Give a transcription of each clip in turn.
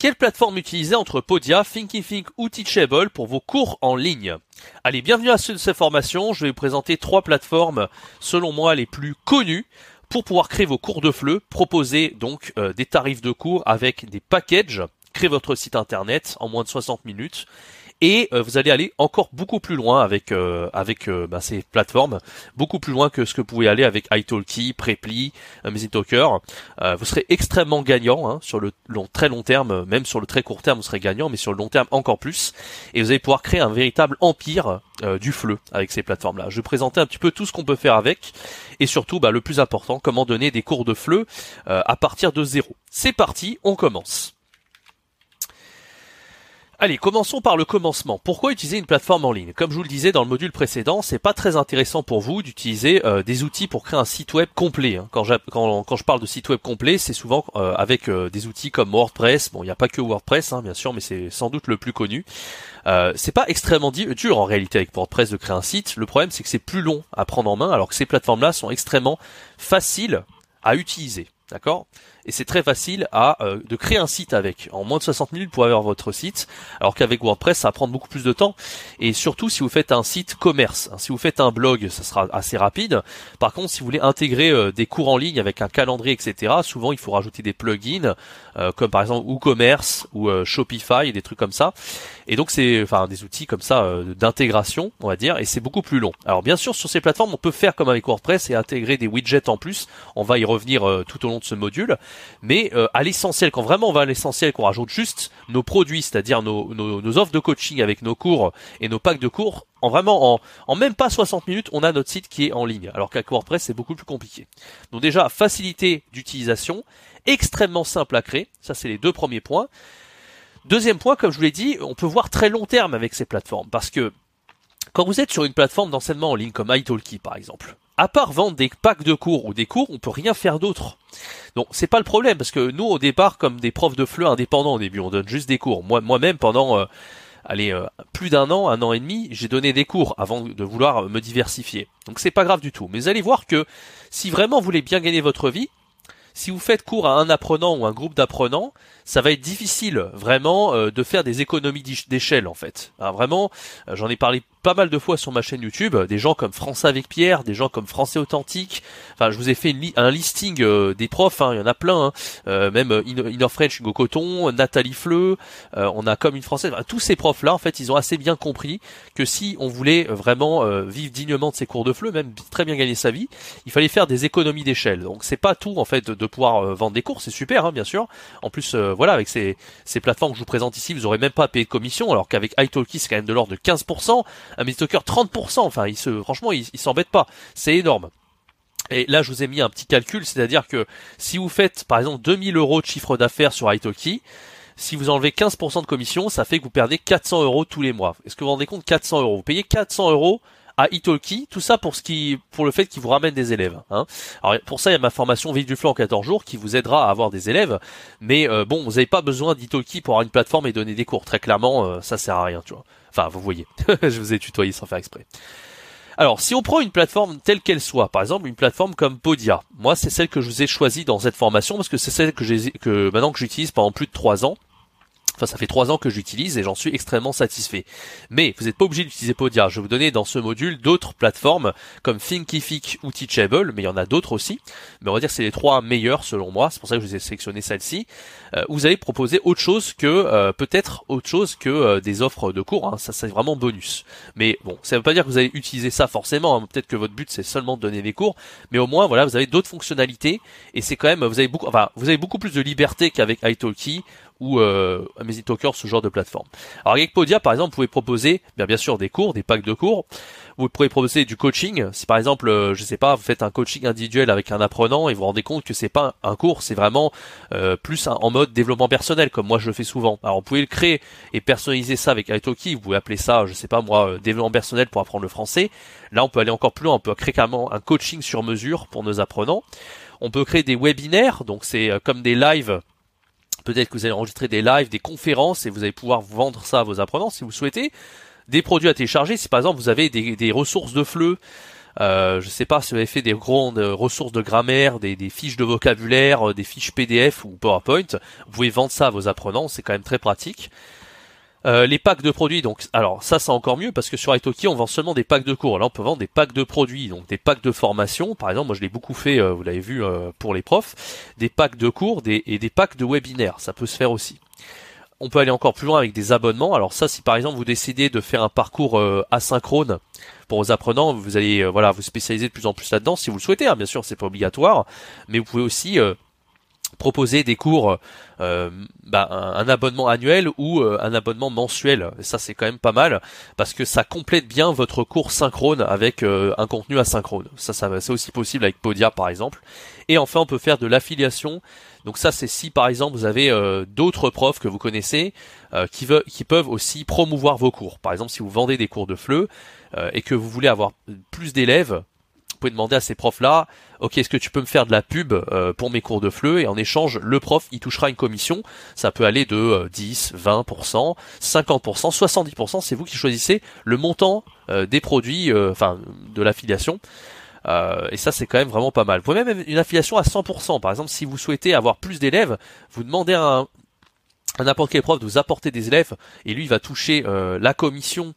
Quelle plateforme utiliser entre Podia, Thinkific ou Teachable pour vos cours en ligne? Allez, bienvenue à cette formation. Je vais vous présenter trois plateformes, selon moi, les plus connues pour pouvoir créer vos cours de FLE, proposer donc des tarifs de cours avec des packages, créer votre site internet en moins de 60 minutes. Et vous allez aller encore beaucoup plus loin avec ces plateformes, beaucoup plus loin que ce que vous pouvez aller avec Italki, Preply, Music Talker. Vous serez extrêmement gagnant sur le très long terme, même sur le très court terme vous serez gagnant, mais sur le long terme encore plus. Et vous allez pouvoir créer un véritable empire du FLE avec ces plateformes-là. Je vais présenter un petit peu tout ce qu'on peut faire avec, et surtout le plus important, comment donner des cours de FLE à partir de zéro. C'est parti, on commence. Allez, commençons par le commencement. Pourquoi utiliser une plateforme en ligne? Comme je vous le disais dans le module précédent, c'est pas très intéressant pour vous d'utiliser des outils pour créer un site web complet. Quand je parle de site web complet, c'est souvent avec des outils comme WordPress. Bon, il n'y a pas que WordPress, bien sûr, mais c'est sans doute le plus connu. C'est pas extrêmement dur en réalité avec WordPress de créer un site. Le problème, c'est que c'est plus long à prendre en main, alors que ces plateformes-là sont extrêmement faciles à utiliser. D'accord? Et c'est très facile de créer un site avec. En moins de 60 minutes, vous pouvez avoir votre site, alors qu'avec WordPress, ça va prendre beaucoup plus de temps. Et surtout, si vous faites un site commerce, si vous faites un blog, ça sera assez rapide. Par contre, si vous voulez intégrer des cours en ligne avec un calendrier, etc., souvent, il faut rajouter des plugins, comme par exemple WooCommerce ou Shopify, et des trucs comme ça. Et donc, c'est des outils comme ça d'intégration, on va dire, et c'est beaucoup plus long. Alors, bien sûr, sur ces plateformes, on peut faire comme avec WordPress et intégrer des widgets en plus. On va y revenir tout au long de ce module. Mais à l'essentiel, quand vraiment on va à l'essentiel, qu'on rajoute juste nos produits, c'est-à-dire nos offres de coaching avec nos cours et nos packs de cours, en même pas 60 minutes, on a notre site qui est en ligne. Alors qu'à WordPress, c'est beaucoup plus compliqué. Donc déjà, facilité d'utilisation, extrêmement simple à créer. Ça, c'est les deux premiers points. Deuxième point, comme je vous l'ai dit, on peut voir très long terme avec ces plateformes. Parce que quand vous êtes sur une plateforme d'enseignement en ligne comme Italki, par exemple, à part vendre des packs de cours ou des cours, on peut rien faire d'autre. Donc c'est pas le problème, parce que nous au départ, comme des profs de FLE indépendants au début, on donne juste des cours. Moi-même pendant plus d'1 an, 1 an et demi, j'ai donné des cours avant de vouloir me diversifier. Donc c'est pas grave du tout. Mais vous allez voir que si vraiment vous voulez bien gagner votre vie, si vous faites cours à un apprenant ou un groupe d'apprenants, ça va être difficile vraiment de faire des économies d'échelle en fait. Hein, vraiment, j'en ai parlé pas mal de fois sur ma chaîne YouTube, des gens comme Français avec Pierre, des gens comme Français authentique. Enfin, je vous ai fait un listing des profs, il y en a plein. Même InnoFrench, Hugo Cotton, Nathalie Fleu, on a comme une Française. Enfin, tous ces profs-là, en fait, ils ont assez bien compris que si on voulait vraiment vivre dignement de ces cours de FLE, même très bien gagner sa vie, il fallait faire des économies d'échelle. Donc, c'est pas tout en fait de pouvoir vendre des cours, c'est super, bien sûr. En plus, avec ces plateformes que je vous présente ici, vous n'aurez même pas à payer de commission, alors qu'avec Italki, c'est quand même de l'ordre de 15%. Un Music Talker 30%, franchement, il s'embête pas. C'est énorme. Et là, je vous ai mis un petit calcul, c'est-à-dire que si vous faites, par exemple, 2 000 € de chiffre d'affaires sur Italki, si vous enlevez 15% de commission, ça fait que vous perdez 400 € tous les mois. Est-ce que vous vous rendez compte? 400 €. Vous payez 400 € à Italki, tout ça pour le fait qu'il vous ramène des élèves. Alors pour ça, il y a ma formation Vite du FLE en 14 jours qui vous aidera à avoir des élèves. Mais bon, vous n'avez pas besoin d'Italki pour avoir une plateforme et donner des cours. Très clairement, ça sert à rien, tu vois. Enfin, vous voyez, je vous ai tutoyé sans faire exprès. Alors, si on prend une plateforme telle qu'elle soit, par exemple une plateforme comme Podia, moi c'est celle que je vous ai choisie dans cette formation parce que c'est celle que maintenant que j'utilise pendant plus de 3 ans. Enfin, ça fait 3 ans que j'utilise et j'en suis extrêmement satisfait. Mais vous n'êtes pas obligé d'utiliser Podia. Je vais vous donner dans ce module d'autres plateformes comme Thinkific ou Teachable, mais il y en a d'autres aussi. Mais on va dire que c'est les 3 meilleures selon moi. C'est pour ça que je vous ai sélectionné celle-ci. Vous allez proposer autre chose que des offres de cours. Ça, c'est vraiment bonus. Mais bon, ça ne veut pas dire que vous allez utiliser ça forcément. Peut-être que votre but c'est seulement de donner des cours, mais au moins voilà, vous avez d'autres fonctionnalités et c'est quand même vous avez beaucoup plus de liberté qu'avec Italki ou Amazing Talker, ce genre de plateforme. Alors avec Podia, par exemple, vous pouvez proposer bien sûr des cours, des packs de cours. Vous pouvez proposer du coaching. Si par exemple, je sais pas, vous faites un coaching individuel avec un apprenant et vous vous rendez compte que c'est pas un cours, c'est vraiment plus en mode développement personnel, comme moi je le fais souvent. Alors vous pouvez le créer et personnaliser ça avec Italki. Vous pouvez appeler ça, je sais pas moi, développement personnel pour apprendre le français. Là, on peut aller encore plus loin. On peut créer carrément un coaching sur mesure pour nos apprenants. On peut créer des webinaires, donc c'est comme des lives. Peut-être que vous allez enregistrer des lives, des conférences et vous allez pouvoir vendre ça à vos apprenants si vous souhaitez. Des produits à télécharger, si par exemple vous avez des ressources de FLE, je sais pas si vous avez fait des grandes ressources de grammaire, des fiches de vocabulaire, des fiches PDF ou PowerPoint, vous pouvez vendre ça à vos apprenants, c'est quand même très pratique. Les packs de produits, donc alors ça c'est encore mieux parce que sur Italki on vend seulement des packs de cours, là on peut vendre des packs de produits, donc des packs de formation, par exemple moi je l'ai beaucoup fait, vous l'avez vu pour les profs, des packs de cours et des packs de webinaires, ça peut se faire aussi. On peut aller encore plus loin avec des abonnements. Alors ça, si par exemple vous décidez de faire un parcours asynchrone pour vos apprenants, vous allez voilà vous spécialiser de plus en plus là-dedans si vous le souhaitez. Hein. Bien sûr, c'est pas obligatoire, mais vous pouvez aussi proposer des cours, un abonnement annuel ou un abonnement mensuel. Et ça, c'est quand même pas mal parce que ça complète bien votre cours synchrone avec un contenu asynchrone. Ça c'est aussi possible avec Podia par exemple. Et enfin, on peut faire de l'affiliation. Donc ça, c'est si par exemple vous avez d'autres profs que vous connaissez qui peuvent aussi promouvoir vos cours. Par exemple, si vous vendez des cours de FLE et que vous voulez avoir plus d'élèves, vous pouvez demander à ces profs-là, ok, est-ce que tu peux me faire de la pub pour mes cours de FLE? Et en échange, le prof, il touchera une commission. Ça peut aller de 10, 20%, 50%, 70%. C'est vous qui choisissez le montant des produits, de l'affiliation. Et ça c'est quand même vraiment pas mal. Vous pouvez même une affiliation à 100%. Par exemple, si vous souhaitez avoir plus d'élèves, vous demandez à n'importe quel prof de vous apporter des élèves et lui il va toucher la commission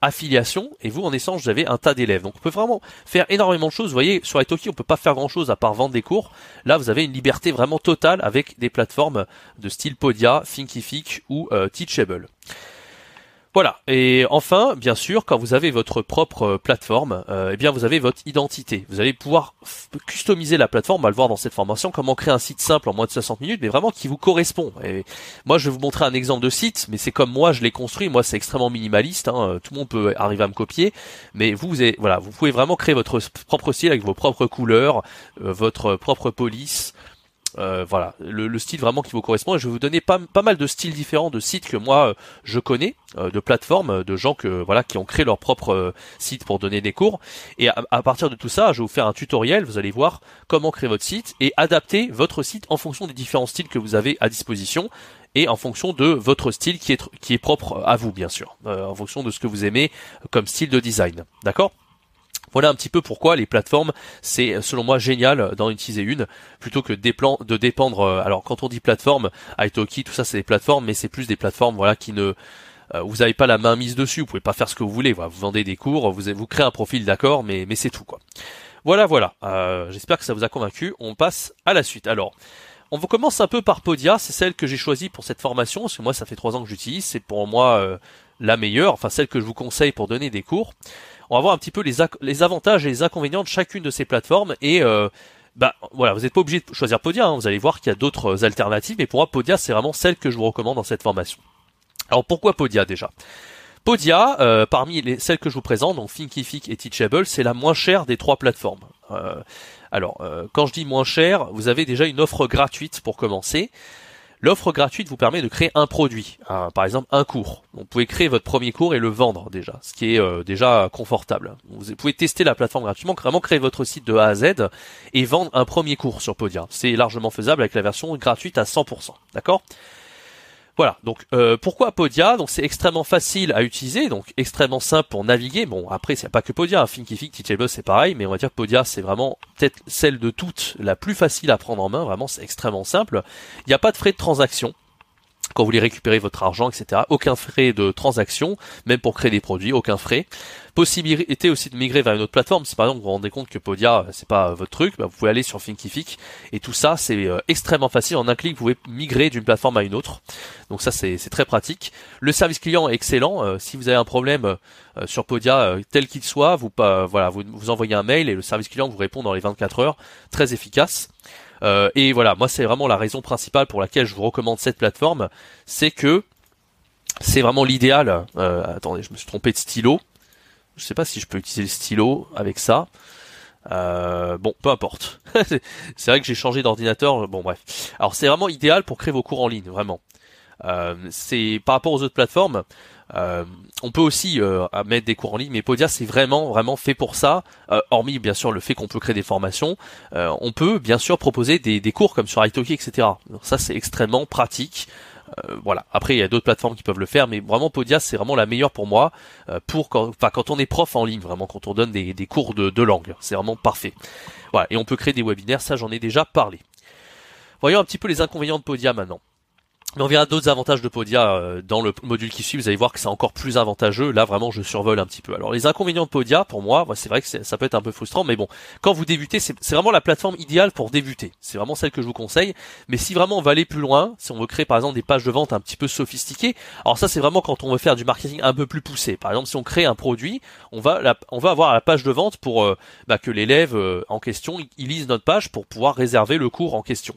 affiliation et vous en échange vous avez un tas d'élèves. Donc on peut vraiment faire énormément de choses. Vous voyez, sur Italki on peut pas faire grand chose à part vendre des cours. Là vous avez une liberté vraiment totale avec des plateformes de style Podia, Thinkific ou Teachable. Voilà. Et enfin, bien sûr, quand vous avez votre propre plateforme, vous avez votre identité. Vous allez pouvoir customiser la plateforme. On va le voir dans cette formation, comment créer un site simple en moins de 60 minutes, mais vraiment qui vous correspond. Et moi, je vais vous montrer un exemple de site, mais c'est comme moi, je l'ai construit. Moi, c'est extrêmement minimaliste. Hein. Tout le monde peut arriver à me copier, mais vous pouvez vraiment créer votre propre style avec vos propres couleurs, votre propre police. Le style vraiment qui vous correspond. Et je vais vous donner pas mal de styles différents de sites que moi je connais, de plateformes, de gens qui ont créé leur propre site pour donner des cours. Et à partir de tout ça, je vais vous faire un tutoriel. Vous allez voir comment créer votre site et adapter votre site en fonction des différents styles que vous avez à disposition et en fonction de votre style qui est propre à vous, bien sûr, en fonction de ce que vous aimez comme style de design. D'accord ? Voilà un petit peu pourquoi les plateformes, c'est selon moi génial d'en utiliser une plutôt que de dépendre. Alors quand on dit plateforme, Italki, tout ça c'est des plateformes, mais c'est plus des plateformes qui ne... vous n'avez pas la main mise dessus, vous pouvez pas faire ce que vous voulez. Voilà. Vous vendez des cours, vous créez un profil, d'accord, mais c'est tout quoi. Voilà. J'espère que ça vous a convaincu. On passe à la suite. Alors, on commence un peu par Podia, c'est celle que j'ai choisie pour cette formation, parce que moi ça fait 3 ans que j'utilise, c'est pour moi la meilleure, enfin celle que je vous conseille pour donner des cours. On va voir un petit peu les avantages et les inconvénients de chacune de ces plateformes et vous n'êtes pas obligé de choisir Podia, hein. Vous allez voir qu'il y a d'autres alternatives, mais pour moi Podia c'est vraiment celle que je vous recommande dans cette formation. Alors pourquoi Podia déjà ? Podia, parmi celles que je vous présente, donc Thinkific et Teachable, c'est la moins chère des 3 plateformes. Quand je dis moins chère, vous avez déjà une offre gratuite pour commencer. L'offre gratuite vous permet de créer un produit, par exemple un cours. Vous pouvez créer votre premier cours et le vendre déjà, ce qui est déjà confortable. Vous pouvez tester la plateforme gratuitement, vraiment créer votre site de A à Z et vendre un premier cours sur Podia. C'est largement faisable avec la version gratuite à 100%, d'accord ? Voilà, donc pourquoi Podia ? Donc c'est extrêmement facile à utiliser, donc extrêmement simple pour naviguer. Bon, après c'est pas que Podia, hein. Thinkific, Teachable c'est pareil, mais on va dire Podia c'est vraiment peut-être celle de toutes la plus facile à prendre en main, vraiment c'est extrêmement simple. Il n'y a pas de frais de transaction quand vous voulez récupérer votre argent, etc. Aucun frais de transaction, même pour créer des produits, aucun frais. Possibilité aussi de migrer vers une autre plateforme. Si par exemple vous vous rendez compte que Podia c'est pas votre truc, vous pouvez aller sur Thinkific et tout ça c'est extrêmement facile. En un clic vous pouvez migrer d'une plateforme à une autre. Donc ça c'est très pratique. Le service client est excellent. Si vous avez un problème sur Podia tel qu'il soit, vous envoyez un mail et le service client vous répond dans les 24 heures. Très efficace. Moi c'est vraiment la raison principale pour laquelle je vous recommande cette plateforme, c'est que c'est vraiment l'idéal. Attendez, je me suis trompé de stylo. Je sais pas si je peux utiliser le stylo avec ça. Peu importe. C'est vrai que j'ai changé d'ordinateur. Bon, bref. Alors, c'est vraiment idéal pour créer vos cours en ligne, vraiment. C'est par rapport aux autres plateformes. On peut aussi mettre des cours en ligne, mais Podia c'est vraiment fait pour ça. Hormis bien sûr le fait qu'on peut créer des formations, on peut bien sûr proposer des cours comme sur Italki, etc. Donc ça c'est extrêmement pratique. Voilà. Après, il y a d'autres plateformes qui peuvent le faire, mais vraiment Podia, c'est vraiment la meilleure pour moi pour quand on est prof en ligne, vraiment quand on donne des cours de langue, c'est vraiment parfait. Voilà. Et on peut créer des webinaires, ça j'en ai déjà parlé. Voyons un petit peu les inconvénients de Podia maintenant. Mais on verra d'autres avantages de Podia dans le module qui suit, vous allez voir que c'est encore plus avantageux. Là, vraiment, je survole un petit peu. Alors, les inconvénients de Podia, pour moi, c'est vrai que ça peut être un peu frustrant, mais bon, quand vous débutez, c'est vraiment la plateforme idéale pour débuter. C'est vraiment celle que je vous conseille. Mais si vraiment on veut aller plus loin, si on veut créer, par exemple, des pages de vente un petit peu sophistiquées, alors ça, c'est vraiment quand on veut faire du marketing un peu plus poussé. Par exemple, si on crée un produit, on va avoir la page de vente pour que l'élève en question, il lise notre page pour pouvoir réserver le cours en question.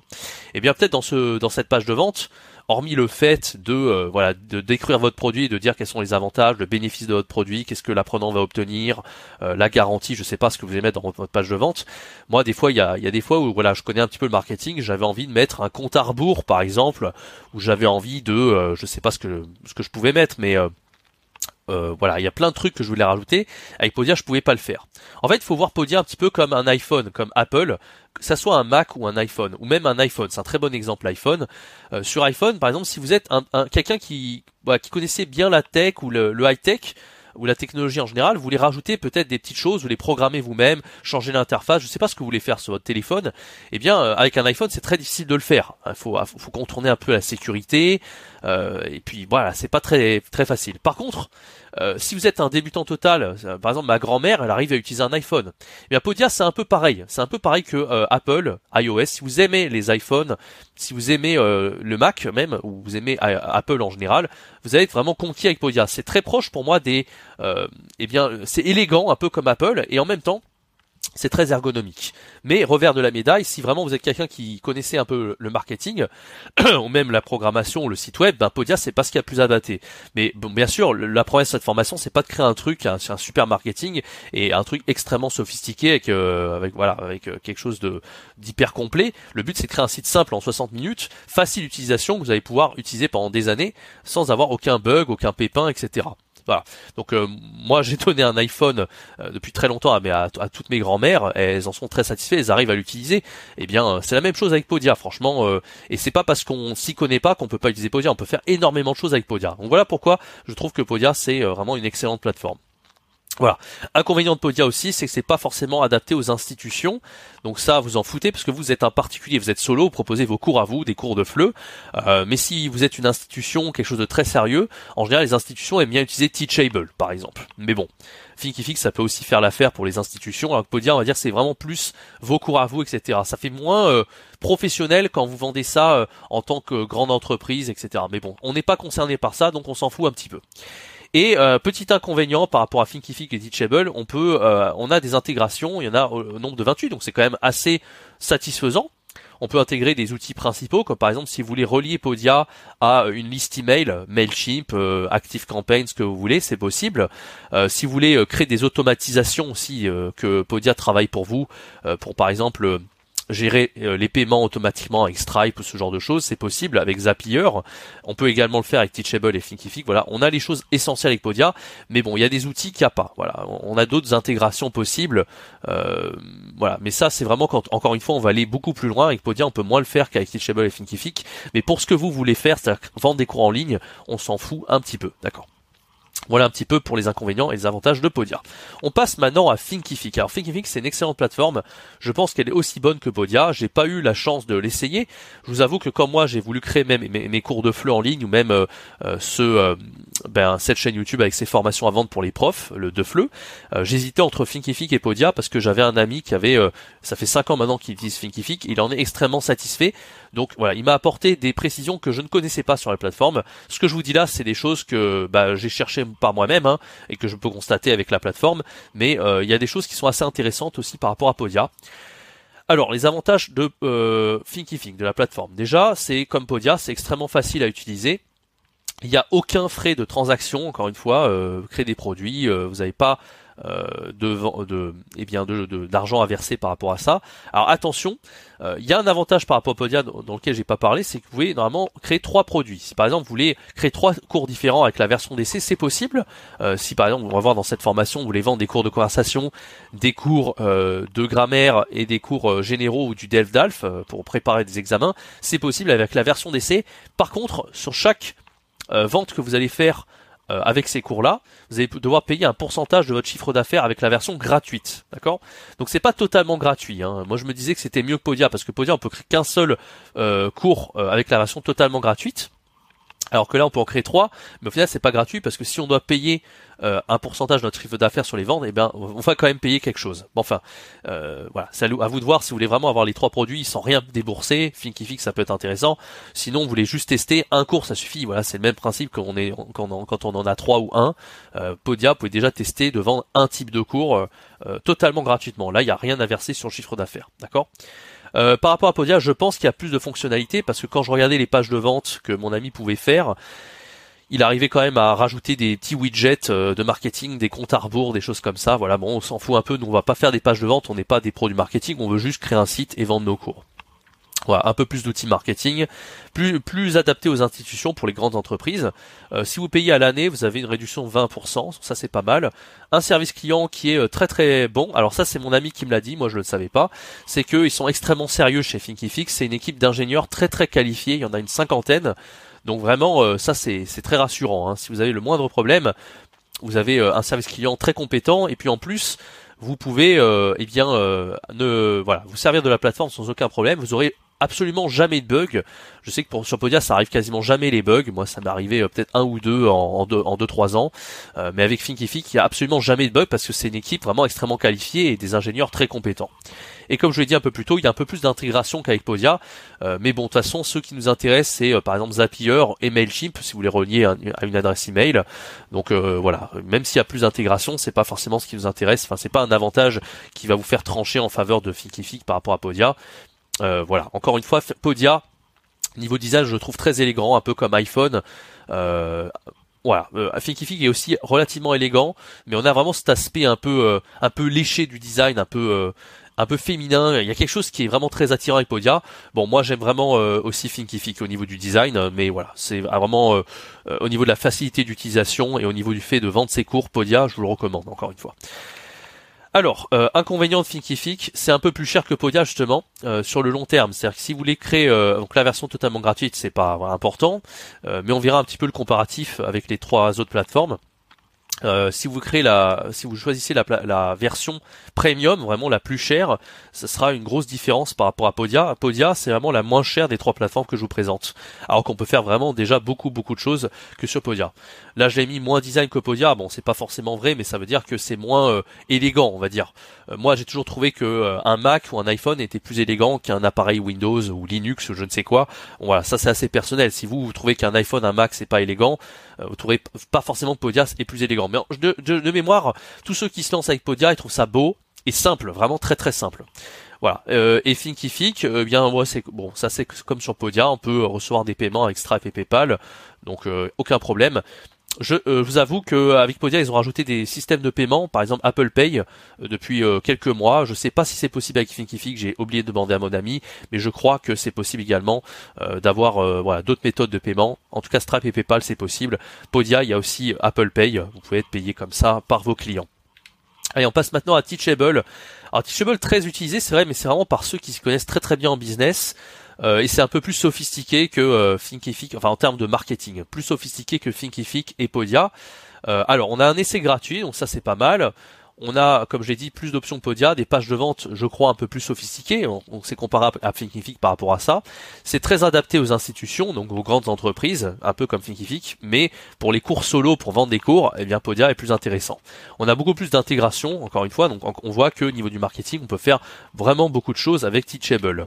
Et bien, peut-être dans cette page de vente, hormis le fait de décrire votre produit, de dire quels sont les avantages, le bénéfice de votre produit, qu'est-ce que l'apprenant va obtenir, la garantie, je sais pas ce que vous allez mettre dans votre page de vente. Moi, des fois, il y a des fois où je connais un petit peu le marketing, j'avais envie de mettre un compte à rebours, par exemple, où j'avais envie de, je sais pas ce que je pouvais mettre, mais il y a plein de trucs que je voulais rajouter. Avec Podia, je pouvais pas le faire. En fait, il faut voir Podia un petit peu comme un iPhone, comme Apple, que ça soit un Mac ou un iPhone, ou même un iPhone. C'est un très bon exemple, l'iPhone. Sur iPhone, par exemple, si vous êtes quelqu'un qui connaissait bien la tech ou le high tech, ou la technologie en général, vous voulez rajouter peut-être des petites choses, vous les programmer vous-même, changer l'interface, je sais pas ce que vous voulez faire sur votre téléphone, eh bien avec un iPhone c'est très difficile de le faire. Il faut contourner un peu la sécurité, et puis voilà, c'est pas très très facile. Par contre, si vous êtes un débutant total, par exemple ma grand-mère, elle arrive à utiliser un iPhone. Eh bien Podia c'est un peu pareil. C'est un peu pareil que Apple, iOS. Si vous aimez les iPhones, si vous aimez le Mac même, ou vous aimez Apple en général, vous allez être vraiment conquis avec Podia. C'est très proche pour moi des... c'est élégant, un peu comme Apple, et en même temps, c'est très ergonomique. Mais revers de la médaille, si vraiment vous êtes quelqu'un qui connaissait un peu le marketing, ou même la programmation, ou le site web, Podia c'est pas ce qu'il y a de plus adapté. Mais bon, bien sûr, la promesse de cette formation, c'est pas de créer un super marketing et un truc extrêmement sophistiqué avec quelque chose d'hyper complet. Le but c'est de créer un site simple en 60 minutes, facile d'utilisation, que vous allez pouvoir utiliser pendant des années sans avoir aucun bug, aucun pépin, etc. Voilà. Donc moi j'ai donné un iPhone depuis très longtemps à toutes mes grand-mères, elles en sont très satisfaites, elles arrivent à l'utiliser. Eh bien c'est la même chose avec Podia, franchement, et c'est pas parce qu'on s'y connaît pas qu'on peut pas utiliser Podia, on peut faire énormément de choses avec Podia. Donc voilà pourquoi je trouve que Podia c'est vraiment une excellente plateforme. Voilà. Inconvénient de Podia aussi, c'est que c'est pas forcément adapté aux institutions. Donc ça, vous en foutez parce que vous êtes un particulier, vous êtes solo, vous proposez vos cours à vous, des cours de FLE. Mais si vous êtes une institution, quelque chose de très sérieux, en général, les institutions aiment bien utiliser Teachable, par exemple. Mais bon. Thinkific, ça peut aussi faire l'affaire pour les institutions. Alors que Podia, on va dire, c'est vraiment plus vos cours à vous, etc. Ça fait moins professionnel quand vous vendez ça en tant que grande entreprise, etc. Mais bon, on n'est pas concerné par ça, donc on s'en fout un petit peu. Et petit inconvénient par rapport à Thinkific et Teachable, on a des intégrations, il y en a au nombre de 28, donc c'est quand même assez satisfaisant. On peut intégrer des outils principaux, comme par exemple si vous voulez relier Podia à une liste email, MailChimp, ActiveCampaign, ce que vous voulez, c'est possible. Si vous voulez créer des automatisations aussi que Podia travaille pour vous, pour par exemple... gérer les paiements automatiquement avec Stripe ou ce genre de choses, c'est possible avec Zapier. On peut également le faire avec Teachable et Thinkific. Voilà, on a les choses essentielles avec Podia, mais bon, il y a des outils qu'il n'y a pas. Voilà, on a d'autres intégrations possibles. Voilà, mais ça, c'est vraiment quand, encore une fois, on va aller beaucoup plus loin. Avec Podia, on peut moins le faire qu'avec Teachable et Thinkific. Mais pour ce que vous voulez faire, c'est-à-dire vendre des cours en ligne, on s'en fout un petit peu, d'accord ? Voilà un petit peu pour les inconvénients et les avantages de Podia. On passe maintenant à Thinkific. Alors Thinkific c'est une excellente plateforme, je pense qu'elle est aussi bonne que Podia, j'ai pas eu la chance de l'essayer. Je vous avoue que comme moi j'ai voulu créer même mes cours de FLE en ligne ou même cette chaîne YouTube avec ses formations à vendre pour les profs, le de FLE, j'hésitais entre Thinkific et Podia parce que j'avais un ami qui avait, ça fait 5 ans maintenant qu'il utilise Thinkific, il en est extrêmement satisfait. Donc voilà, il m'a apporté des précisions que je ne connaissais pas sur la plateforme. Ce que je vous dis là c'est des choses que j'ai cherché par moi-même et que je peux constater avec la plateforme, mais il y a des choses qui sont assez intéressantes aussi par rapport à Podia. Alors les avantages de Thinkific, de la plateforme, déjà c'est comme Podia, c'est extrêmement facile à utiliser. Il n'y a aucun frais de transaction, encore une fois, créer des produits, vous n'avez pas d'argent à verser par rapport à ça. Alors attention, il y a un avantage par rapport à Podia dans lequel j'ai pas parlé, c'est que vous pouvez normalement créer 3 produits. Si par exemple vous voulez créer 3 cours différents avec la version d'essai, c'est possible. Si par exemple on va voir dans cette formation, vous voulez vendre des cours de conversation, des cours de grammaire et des cours généraux ou du DELF-DALF pour préparer des examens, c'est possible avec la version d'essai. Par contre, sur chaque vente que vous allez faire avec ces cours-là, vous allez devoir payer un pourcentage de votre chiffre d'affaires avec la version gratuite, d'accord ? Donc c'est pas totalement gratuit, hein. Moi je me disais que c'était mieux que Podia, parce que Podia on peut créer qu'un seul cours avec la version totalement gratuite, alors que là on peut en créer 3, mais au final c'est pas gratuit, parce que si on doit payer un pourcentage de notre chiffre d'affaires sur les ventes, eh ben on va quand même payer quelque chose. Bon, enfin, voilà, c'est à vous de voir si vous voulez vraiment avoir les 3 produits sans rien débourser. Thinkific, ça peut être intéressant. Sinon, vous voulez juste tester un cours, ça suffit. Voilà, c'est le même principe quand on en a 3 ou 1. Podia, vous pouvez déjà tester de vendre un type de cours totalement gratuitement. Là, il n'y a rien à verser sur le chiffre d'affaires, d'accord ? Par rapport à Podia, je pense qu'il y a plus de fonctionnalités, parce que quand je regardais les pages de vente que mon ami pouvait faire, il arrivait quand même à rajouter des petits widgets de marketing, des comptes à rebours, des choses comme ça. Voilà, bon, on s'en fout un peu, nous on va pas faire des pages de vente, on n'est pas des pros du marketing, on veut juste créer un site et vendre nos cours. Voilà, un peu plus d'outils marketing, plus adapté aux institutions pour les grandes entreprises. Si vous payez à l'année, vous avez une réduction de 20%, ça c'est pas mal. Un service client qui est très très bon, alors ça c'est mon ami qui me l'a dit, moi je ne le savais pas, c'est qu'ils sont extrêmement sérieux chez Thinkific, c'est une équipe d'ingénieurs très très qualifiés, il y en a une 50aine, donc vraiment ça c'est très rassurant, hein. Si vous avez le moindre problème, vous avez un service client très compétent, et puis en plus, vous pouvez vous servir de la plateforme sans aucun problème, vous aurez absolument jamais de bugs. Je sais que sur Podia ça arrive quasiment jamais les bugs, moi ça m'est arrivé peut-être 1 ou 2 en 2-3 ans, mais avec Thinkific il n'y a absolument jamais de bugs parce que c'est une équipe vraiment extrêmement qualifiée et des ingénieurs très compétents. Et comme je l'ai dit un peu plus tôt, il y a un peu plus d'intégration qu'avec Podia, mais bon, de toute façon ceux qui nous intéressent c'est par exemple Zapier et MailChimp si vous les reliez à une adresse email. Donc voilà, même s'il y a plus d'intégration, c'est pas forcément ce qui nous intéresse, enfin c'est pas un avantage qui va vous faire trancher en faveur de Thinkific par rapport à Podia. Voilà, encore une fois, Podia, niveau design, je le trouve très élégant, un peu comme iPhone. Voilà, Thinkific est aussi relativement élégant, mais on a vraiment cet aspect un peu léché du design, un peu féminin. Il y a quelque chose qui est vraiment très attirant avec Podia. Bon, moi j'aime vraiment aussi Thinkific au niveau du design, mais voilà, c'est vraiment au niveau de la facilité d'utilisation et au niveau du fait de vendre ses cours, Podia, je vous le recommande encore une fois. Alors, inconvénient de Thinkific, c'est un peu plus cher que Podia justement sur le long terme. C'est-à-dire que si vous voulez créer donc la version totalement gratuite, c'est pas important, mais on verra un petit peu le comparatif avec les 3 autres plateformes. Si vous choisissez la version premium, vraiment la plus chère, ça sera une grosse différence par rapport à Podia. Podia, c'est vraiment la moins chère des 3 plateformes que je vous présente. Alors qu'on peut faire vraiment déjà beaucoup de choses que sur Podia. Là, je l'ai mis moins design que Podia. Bon, c'est pas forcément vrai, mais ça veut dire que c'est moins élégant, on va dire. Moi, j'ai toujours trouvé que un Mac ou un iPhone était plus élégant qu'un appareil Windows ou Linux ou je ne sais quoi. Bon, voilà, ça c'est assez personnel. Si vous trouvez qu'un iPhone, un Mac, c'est pas élégant, vous trouvez pas forcément que Podia est plus élégant. Mais de mémoire, tous ceux qui se lancent avec Podia, ils trouvent ça beau et simple, vraiment très très simple. Voilà. Et Thinkific, c'est comme sur Podia, on peut recevoir des paiements avec Stripe et PayPal, donc aucun problème. Je vous avoue que avec Podia, ils ont rajouté des systèmes de paiement, par exemple Apple Pay, depuis quelques mois. Je sais pas si c'est possible avec Thinkific, j'ai oublié de demander à mon ami, mais je crois que c'est possible également d'avoir d'autres méthodes de paiement. En tout cas, Stripe et PayPal, c'est possible. Podia, il y a aussi Apple Pay, vous pouvez être payé comme ça par vos clients. Allez, on passe maintenant à Teachable. Alors Teachable, très utilisé, c'est vrai, mais c'est vraiment par ceux qui se connaissent très très bien en business. Et c'est un peu plus sophistiqué que Thinkific, enfin en termes de marketing, plus sophistiqué que Thinkific et Podia. Alors on a un essai gratuit, donc ça c'est pas mal. On a, comme je l'ai dit, plus d'options Podia, des pages de vente, je crois, un peu plus sophistiquées. Donc c'est comparable à Thinkific par rapport à ça. C'est très adapté aux institutions, donc aux grandes entreprises, un peu comme Thinkific, mais pour les cours solo, pour vendre des cours, eh bien Podia est plus intéressant. On a beaucoup plus d'intégration, encore une fois, donc on voit que au niveau du marketing, on peut faire vraiment beaucoup de choses avec Teachable.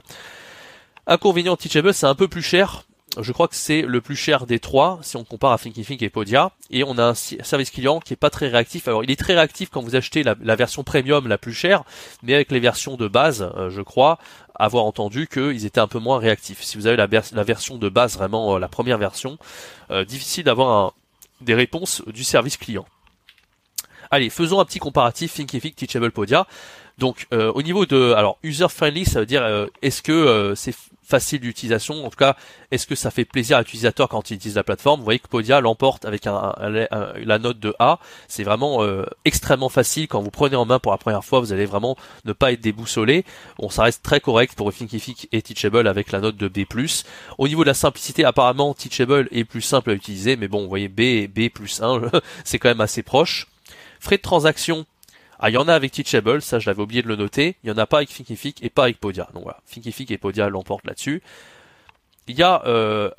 Inconvénient de Teachable, c'est un peu plus cher. Je crois que c'est le plus cher des 3 si on compare à Thinkific et Podia. Et on a un service client qui est pas très réactif. Alors il est très réactif quand vous achetez la version premium la plus chère, mais avec les versions de base, je crois avoir entendu qu'ils étaient un peu moins réactifs. Si vous avez la version de base, vraiment la première version, difficile d'avoir des réponses du service client. Allez, faisons un petit comparatif Thinkific, Teachable, Podia. Donc au niveau de, alors user friendly, ça veut dire est-ce que c'est facile d'utilisation, en tout cas est-ce que ça fait plaisir à l'utilisateur quand il utilise la plateforme. Vous voyez que Podia l'emporte avec la note de A. C'est vraiment extrêmement facile. Quand vous prenez en main pour la première fois, vous allez vraiment ne pas être déboussolé. Bon, ça reste très correct pour Thinkific et Teachable avec la note de B+. Au niveau de la simplicité, apparemment Teachable est plus simple à utiliser, mais bon, vous voyez B et B+1, c'est quand même assez proche. Frais de transaction, ah, il y en a avec Teachable, ça je l'avais oublié de le noter. Il n'y en a pas avec Thinkific et pas avec Podia. Donc voilà, Thinkific et Podia l'emportent là-dessus. Il y a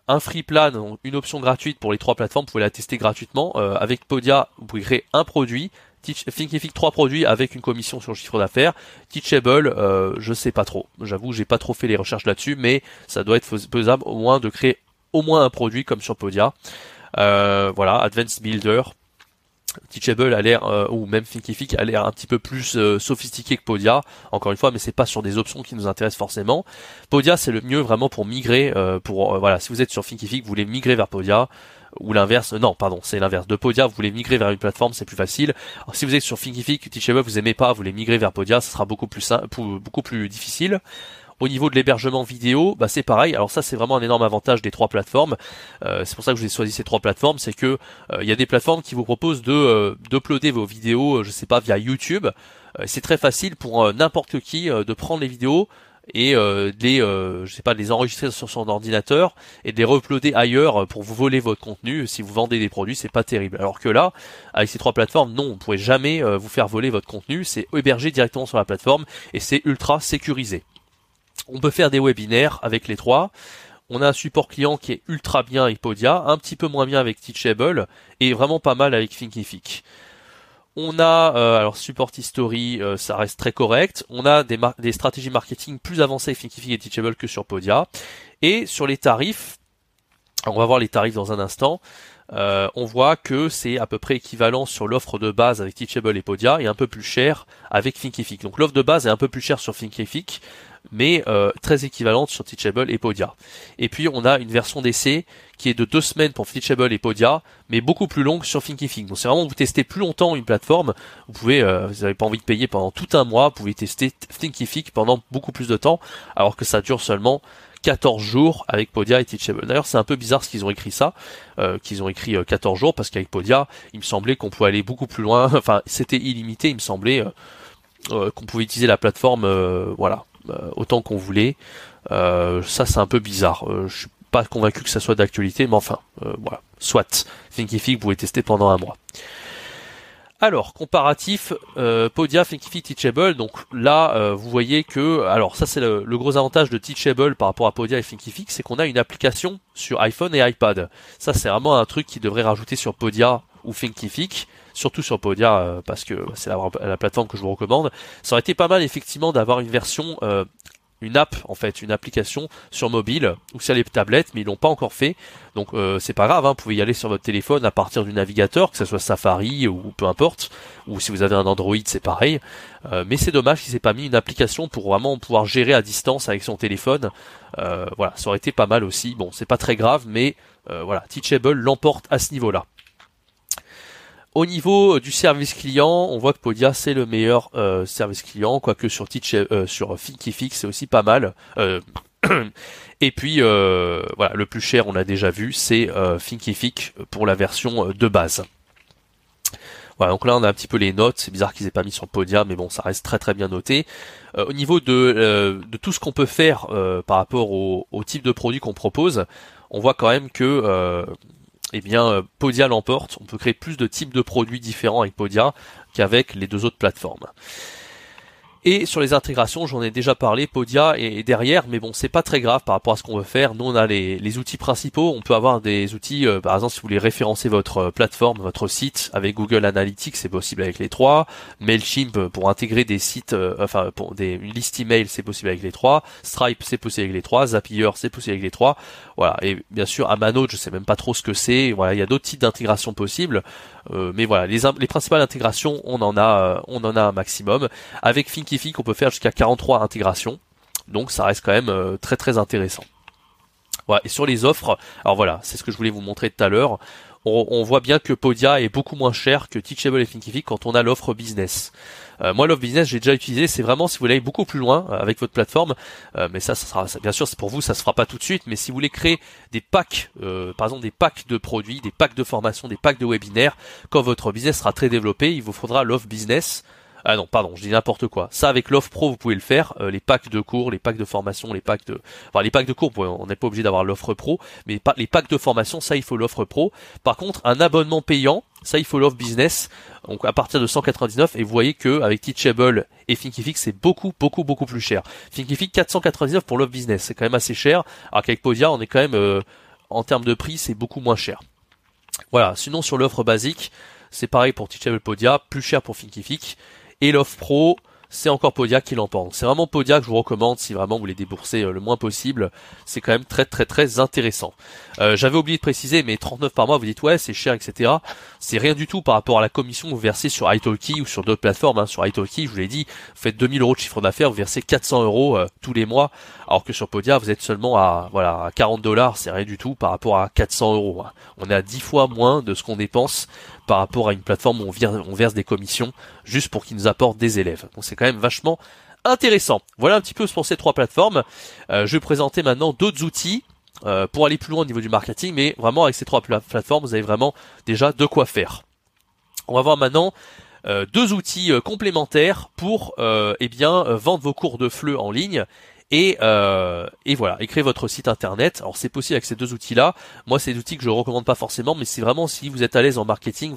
un free plan, donc une option gratuite pour les trois plateformes. Vous pouvez la tester gratuitement. Avec Podia, vous pouvez créer un produit. Thinkific 3 produits avec une commission sur le chiffre d'affaires. Teachable, je sais pas trop. J'avoue, j'ai pas trop fait les recherches là-dessus, mais ça doit être faisable au moins de créer au moins un produit comme sur Podia. Voilà, Advanced Builder. Teachable a l'air, ou même Thinkific a l'air un petit peu plus sophistiqué que Podia, encore une fois, mais c'est pas sur des options qui nous intéressent forcément. Podia c'est le mieux vraiment pour migrer, voilà, si vous êtes sur Thinkific, vous voulez migrer vers Podia, ou l'inverse, non, pardon, c'est l'inverse de Podia, vous voulez migrer vers une plateforme, c'est plus facile. Alors, si vous êtes sur Thinkific, Teachable, vous aimez pas, vous voulez migrer vers Podia, ça sera beaucoup plus difficile. Au niveau de l'hébergement vidéo, bah c'est pareil. Alors ça, c'est vraiment un énorme avantage des trois plateformes. C'est pour ça que je vous ai choisi ces trois plateformes, c'est que il y a des plateformes qui vous proposent de d'uploader vos vidéos, je sais pas, via YouTube. C'est très facile pour n'importe qui de prendre les vidéos et de les enregistrer sur son ordinateur et de les re-uploader ailleurs pour vous voler votre contenu. Si vous vendez des produits, c'est pas terrible. Alors que là, avec ces trois plateformes, non, vous pouvez jamais vous faire voler votre contenu. C'est hébergé directement sur la plateforme et c'est ultra sécurisé. On peut faire des webinaires avec les trois. On a un support client qui est ultra bien avec Podia, un petit peu moins bien avec Teachable et vraiment pas mal avec Thinkific. On a alors support history, ça reste très correct. On a des stratégies marketing plus avancées avec Thinkific et Teachable que sur Podia. Et sur les tarifs, on va voir les tarifs dans un instant. On voit que c'est à peu près équivalent sur l'offre de base avec Teachable et Podia et un peu plus cher avec Thinkific. Donc l'offre de base est un peu plus chère sur Thinkific, mais très équivalente sur Teachable et Podia. Et puis on a une version d'essai qui est de 2 semaines pour Teachable et Podia, mais beaucoup plus longue sur Thinkific. Donc c'est vraiment, vous testez plus longtemps une plateforme, vous pouvez, vous n'avez pas envie de payer pendant tout un mois, vous pouvez tester Thinkific pendant beaucoup plus de temps, alors que ça dure seulement 14 jours avec Podia et Teachable. D'ailleurs, c'est un peu bizarre ce qu'ils ont écrit ça, qu'ils ont écrit 14 jours, parce qu'avec Podia, il me semblait qu'on pouvait aller beaucoup plus loin, enfin, c'était illimité, il me semblait qu'on pouvait utiliser la plateforme, voilà, autant qu'on voulait. Ça, c'est un peu bizarre. Je suis pas convaincu que ça soit d'actualité, mais enfin, voilà, soit. Thinkific, vous pouvez tester pendant un mois. Alors, comparatif, Podia, Thinkific, Teachable. Donc là, vous voyez que, alors ça c'est le gros avantage de Teachable par rapport à Podia et Thinkific, c'est qu'on a une application sur iPhone et iPad. Ça c'est vraiment un truc qui devrait rajouter sur Podia ou Thinkific, surtout sur Podia parce que c'est la plateforme que je vous recommande. Ça aurait été pas mal effectivement d'avoir une version, une app en fait, une application sur mobile ou sur les tablettes, mais ils l'ont pas encore fait. Donc c'est pas grave, hein, vous pouvez y aller sur votre téléphone à partir du navigateur, que ce soit Safari ou peu importe, ou si vous avez un Android c'est pareil. Mais c'est dommage qu'il s'est pas mis une application pour vraiment pouvoir gérer à distance avec son téléphone. Voilà, ça aurait été pas mal aussi. Bon, c'est pas très grave, mais voilà, Teachable l'emporte à ce niveau-là. Au niveau du service client, on voit que Podia c'est le meilleur service client, quoique sur Thinkific c'est aussi pas mal. Et puis voilà, le plus cher on l'a déjà vu, c'est Thinkific pour la version de base. Voilà, donc là on a un petit peu les notes, c'est bizarre qu'ils aient pas mis sur Podia, mais bon, ça reste très très bien noté. Au niveau de tout ce qu'on peut faire par rapport au type de produit qu'on propose, on voit quand même que Podia l'emporte. On peut créer plus de types de produits différents avec Podia qu'avec les deux autres plateformes. Et sur les intégrations, j'en ai déjà parlé, Podia est derrière, mais bon, c'est pas très grave par rapport à ce qu'on veut faire. Nous, on a les outils principaux. On peut avoir des outils, par exemple, si vous voulez référencer votre plateforme, votre site avec Google Analytics, c'est possible avec les trois. MailChimp pour intégrer des sites, une liste email, c'est possible avec les trois. Stripe, c'est possible avec les trois. Zapier, c'est possible avec les trois. Voilà. Et bien sûr, Amano, je sais même pas trop ce que c'est. Voilà, il y a d'autres types d'intégrations possibles. Mais voilà, les principales intégrations, on en a un maximum. Avec Thinkific, on peut faire jusqu'à 43 intégrations, donc ça reste quand même très très intéressant. Voilà. Et sur les offres, alors voilà, c'est ce que je voulais vous montrer tout à l'heure. on voit bien que Podia est beaucoup moins cher que Teachable et Thinkific quand on a l'offre business. Moi, l'offre business, j'ai déjà utilisé. C'est vraiment si vous voulez aller beaucoup plus loin avec votre plateforme, mais ça sera, bien sûr, c'est pour vous, ça se fera pas tout de suite. Mais si vous voulez créer des packs, par exemple des packs de produits, des packs de formation, des packs de webinaires, quand votre business sera très développé, il vous faudra l'offre business. Ah non, pardon, je dis n'importe quoi. Ça, avec l'offre pro, vous pouvez le faire. Les packs de cours, les packs de formation, les packs de cours, on n'est pas obligé d'avoir l'offre pro, mais les packs de formation, ça, il faut l'offre pro. Par contre, un abonnement payant, ça, il faut l'offre business. Donc, à partir de 199, et vous voyez que, avec Teachable et Thinkific, c'est beaucoup plus cher. Thinkific, 499 pour l'offre business. C'est quand même assez cher. Alors qu'avec Podia, on est quand même, en termes de prix, c'est beaucoup moins cher. Voilà. Sinon, sur l'offre basique, c'est pareil pour Teachable Podia, plus cher pour Thinkific. Et l'offre pro, c'est encore Podia qui l'emporte. C'est vraiment Podia que je vous recommande si vraiment vous voulez débourser le moins possible. C'est quand même très intéressant. J'avais oublié de préciser, mais 39 par mois, vous dites ouais, c'est cher, etc. C'est rien du tout par rapport à la commission que vous versez sur Italki ou sur d'autres plateformes. Sur Italki, je vous l'ai dit, vous faites 2000 € de chiffre d'affaires, vous versez 400 € tous les mois, alors que sur Podia, vous êtes seulement à $40. C'est rien du tout par rapport à 400 €. On est à 10 fois moins de ce qu'on dépense par rapport à une plateforme où on verse des commissions juste pour qu'ils nous apportent des élèves. Donc c'est quand même vachement intéressant. Voilà un petit peu pour ces trois plateformes. Je vais présenter maintenant d'autres outils pour aller plus loin au niveau du marketing, mais vraiment avec ces trois plateformes, vous avez vraiment déjà de quoi faire. On va voir maintenant deux outils complémentaires pour vendre vos cours de FLE en ligne. Et voilà, et créer votre site internet. Alors c'est possible avec ces deux outils là. Moi, c'est des outils que je recommande pas forcément, mais c'est vraiment si vous êtes à l'aise en marketing,